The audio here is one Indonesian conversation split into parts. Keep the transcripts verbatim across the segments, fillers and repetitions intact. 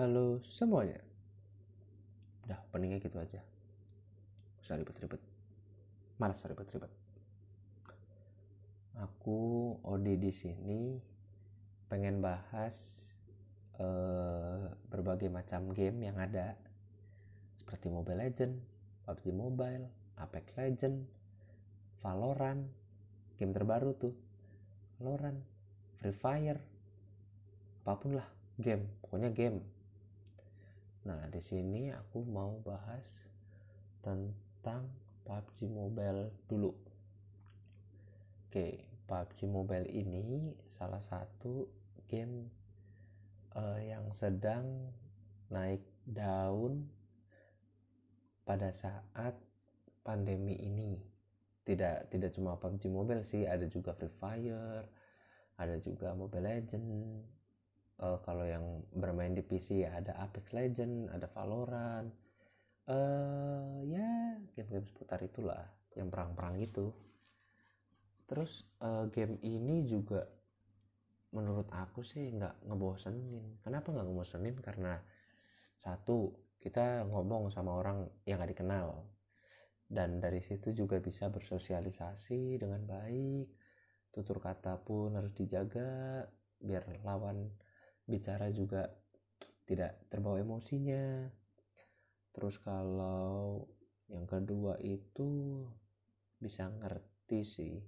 Halo semuanya. Udah, peningnya gitu aja. Usah ribet-ribet. Malas ribet-ribet. Aku O D di sini pengen bahas eh, berbagai macam game yang ada seperti Mobile Legend, P U B G Mobile, Apex Legend, Valorant, game terbaru tuh, Valorant, Free Fire, apapun lah game, pokoknya game. Nah, di sini aku mau bahas tentang P U B G Mobile dulu. Oke, P U B G Mobile ini salah satu game uh, yang sedang naik daun pada saat pandemi ini. Tidak tidak cuma P U B G Mobile sih, ada juga Free Fire, ada juga Mobile Legend. Uh, kalau yang bermain di P C ya ada Apex Legend, ada Valorant, uh, ya game-game seputar itulah, yang perang-perang gitu. Terus uh, game ini juga menurut aku sih nggak ngebosenin. Kenapa nggak ngebosenin? Karena satu, kita ngomong sama orang yang nggak dikenal, dan dari situ juga bisa bersosialisasi dengan baik. Tutur kata pun harus dijaga biar lawan bicara juga tidak terbawa emosinya. Terus kalau yang kedua itu bisa ngerti sih,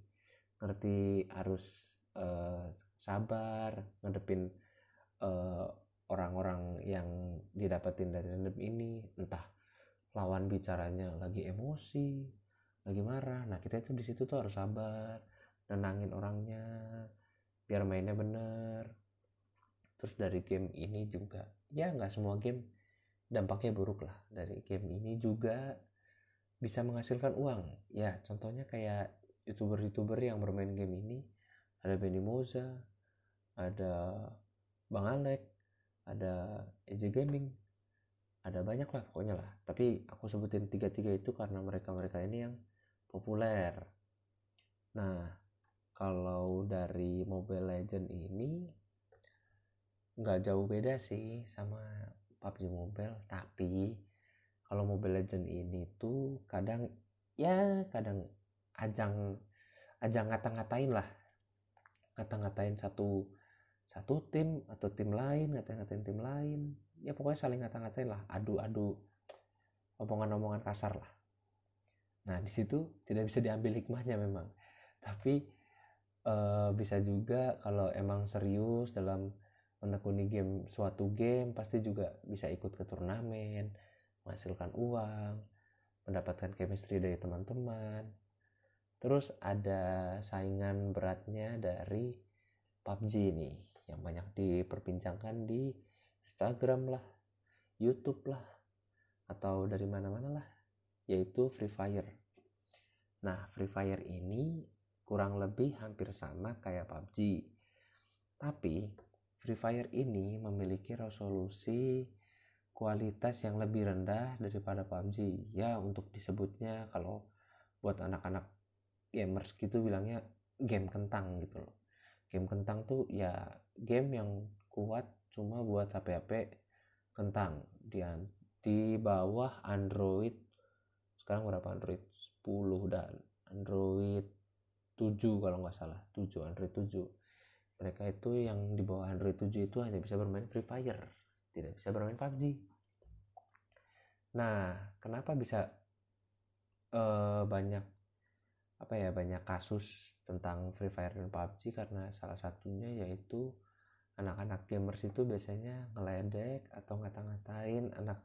ngerti harus uh, sabar ngedepin uh, orang-orang yang didapetin dari random ini, entah lawan bicaranya lagi emosi, lagi marah. Nah, kita itu di situ tuh harus sabar, nenangin orangnya biar mainnya bener. Terus dari game ini juga, ya nggak semua game dampaknya buruk lah. Dari game ini juga bisa menghasilkan uang. Ya contohnya kayak YouTuber-YouTuber yang bermain game ini. Ada Benny Moza, ada Bang Alek, ada A J Gaming, ada banyak lah pokoknya lah. Tapi aku sebutin tiga-tiga itu karena mereka-mereka ini yang populer. Nah, kalau dari Mobile Legend ini nggak jauh beda sih sama P U B G Mobile, tapi kalau Mobile Legend ini tuh kadang ya kadang ajang ajang ngata-ngatain lah, ngata-ngatain satu satu tim atau tim lain, ngata-ngatain tim lain, ya pokoknya saling ngata-ngatain lah, adu-adu omongan-omongan kasar lah. Nah, di situ tidak bisa diambil hikmahnya memang, tapi eh, bisa juga kalau emang serius dalam menekuni game, suatu game pasti juga bisa ikut ke turnamen, menghasilkan uang, mendapatkan chemistry dari teman-teman. Terus ada saingan beratnya dari P U B G ini yang banyak diperbincangkan di Instagram lah, YouTube lah, atau dari mana-mana lah, yaitu Free Fire. Nah, Free Fire ini kurang lebih hampir sama kayak P U B G, tapi Free Fire ini memiliki resolusi kualitas yang lebih rendah daripada P U B G. Ya untuk disebutnya kalau buat anak-anak gamers gitu bilangnya game kentang gitu loh. Game kentang tuh ya game yang kuat cuma buat H P-H P kentang. Di, di bawah Android, sekarang berapa Android? sepuluh dan Android tujuh kalau nggak salah. tujuh, Android tujuh. Mereka itu yang di bawah Android tujuh itu hanya bisa bermain Free Fire, tidak bisa bermain P U B G. Nah, kenapa bisa uh, banyak apa ya banyak kasus tentang Free Fire dan P U B G? Karena salah satunya yaitu anak-anak gamers itu biasanya ngeledek atau ngata-ngatain anak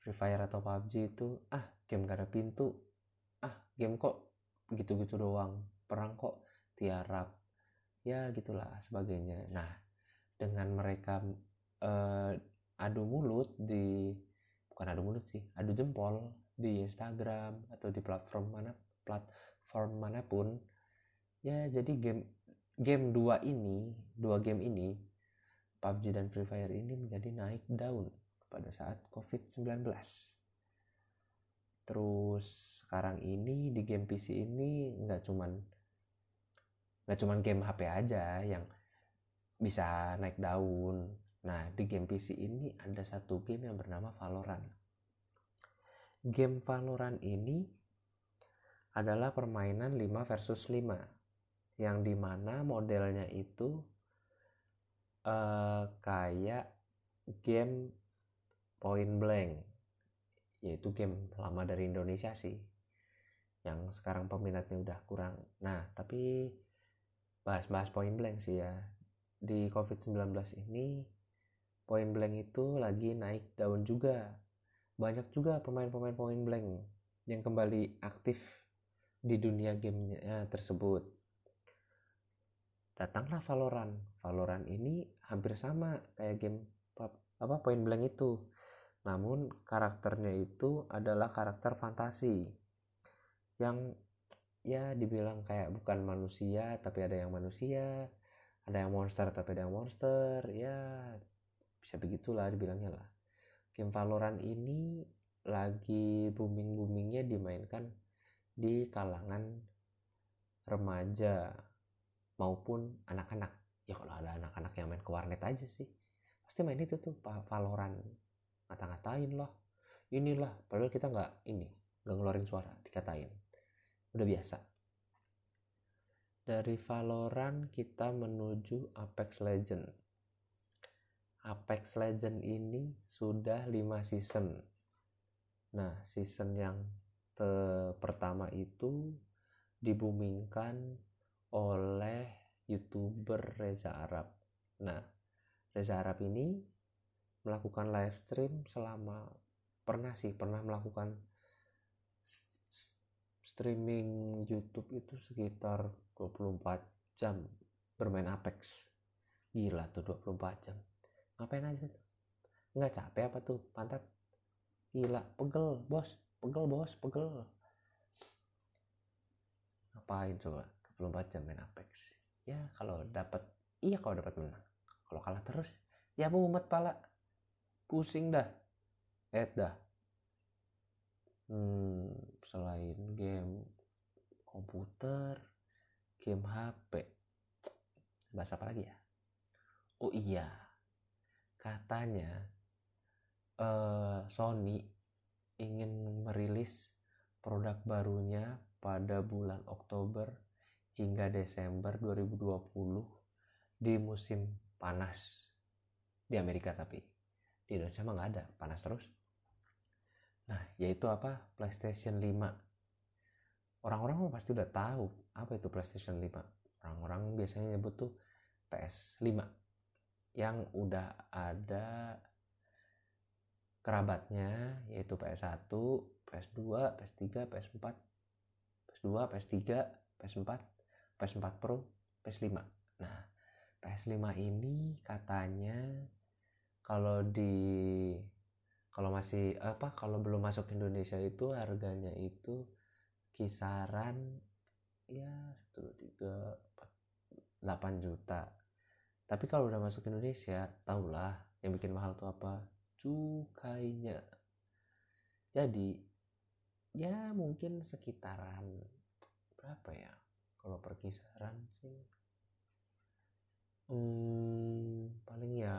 Free Fire atau P U B G itu, ah game gak ada pintu, ah game kok gitu-gitu doang, perang kok tiarap, ya gitulah sebagainya. Nah, dengan mereka eh, adu mulut di bukan adu mulut sih adu jempol di Instagram atau di platform mana platform manapun, ya jadi game game dua ini dua game ini P U B G dan Free Fire ini menjadi naik daun pada saat covid sembilan belas. Terus sekarang ini di game P C ini nggak cuman Gak cuman game H P aja yang bisa naik daun, Nah, di game P C ini ada satu game yang bernama Valorant. Game Valorant ini adalah permainan lima versus lima yang dimana modelnya itu uh, kayak game Point Blank, yaitu game lama dari Indonesia sih, yang sekarang peminatnya udah kurang. Nah, tapi bahas-bahas Point Blank sih ya. Di covid sembilan belas ini Point Blank itu lagi naik daun juga. Banyak juga pemain-pemain Point Blank yang kembali aktif di dunia gamenya tersebut. Datanglah Valorant. Valorant ini hampir sama kayak game apa Point Blank itu. Namun karakternya itu adalah karakter fantasi yang ya dibilang kayak bukan manusia, tapi ada yang manusia, ada yang monster tapi ada yang monster, ya bisa begitulah dibilangnya lah. Game Valorant ini lagi booming-boomingnya dimainkan di kalangan remaja maupun anak-anak. Ya kalau ada anak-anak yang main ke warnet aja sih pasti main itu tuh Valorant, ngata-ngatain lah inilah, padahal kita nggak ini nggak ngeluarin suara, dikatain udah biasa. Dari Valorant kita menuju Apex Legend. Apex Legend ini sudah lima season. Nah, season yang te- pertama itu dibumingkan oleh YouTuber Reza Arab. Nah, Reza Arab ini melakukan live stream selama pernah sih pernah melakukan st- streaming YouTube itu sekitar dua puluh empat jam bermain Apex. Gila tuh dua puluh empat jam. Ngapain aja tuh? Nggak capek apa tuh? Pantat. Gila, pegel, Bos. Pegel, Bos, pegel. Ngapain coba? dua puluh empat jam main Apex. Ya, kalau dapat, iya kalau dapat menang. Kalau kalah terus, ya mumet pala. Pusing dah. Eh dah. Hmm, selain game komputer, game H P, bahas apa lagi ya? Oh iya, katanya uh, Sony ingin merilis produk barunya pada bulan Oktober hingga Desember dua ribu dua puluh di musim panas di Amerika, tapi di Indonesia mah nggak ada, panas terus. Nah, yaitu apa? PlayStation lima. Orang-orang pasti udah tahu apa itu PlayStation lima. Orang-orang biasanya nyebut tuh P S lima yang udah ada kerabatnya, yaitu P S satu, P S dua, P S tiga, P S empat, P S dua, P S tiga, P S empat, P S empat Pro, P S lima. Nah, P S lima ini katanya kalau di kalau masih apa kalau belum masuk Indonesia itu harganya itu kisaran ya satu, dua, tiga, empat, delapan juta. Tapi kalau udah masuk Indonesia, tahulah yang bikin mahal tuh apa? Cukainya. Jadi ya mungkin sekitaran berapa ya? Kalau perkisaran sih hmm, paling ya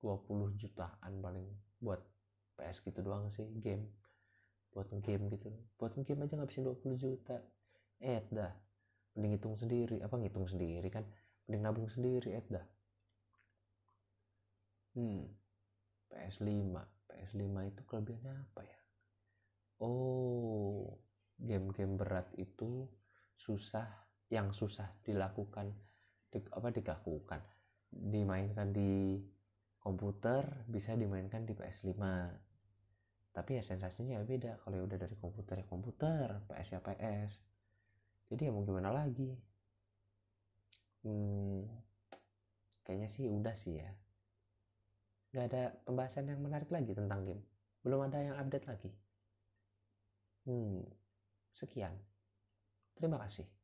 dua puluh jutaan paling buat P S gitu doang sih, game. Buat game gitu. Buat game aja ngabisin dua puluh juta. Eh dah. Mending hitung sendiri. Apa ngitung sendiri kan? Mending nabung sendiri eh dah. Hmm. P S lima. P S lima itu kelebihannya apa ya? Oh, game-game berat itu susah, yang susah dilakukan di, apa dilakukan. Dimainkan di komputer bisa dimainkan di P S lima. Tapi ya sensasinya ya beda. Kalau ya udah dari komputer ya komputer, P S ya P S. Jadi ya mau gimana lagi? Hmm, kayaknya sih udah sih ya. Gak ada pembahasan yang menarik lagi tentang game. Belum ada yang update lagi. Hmm, sekian. Terima kasih.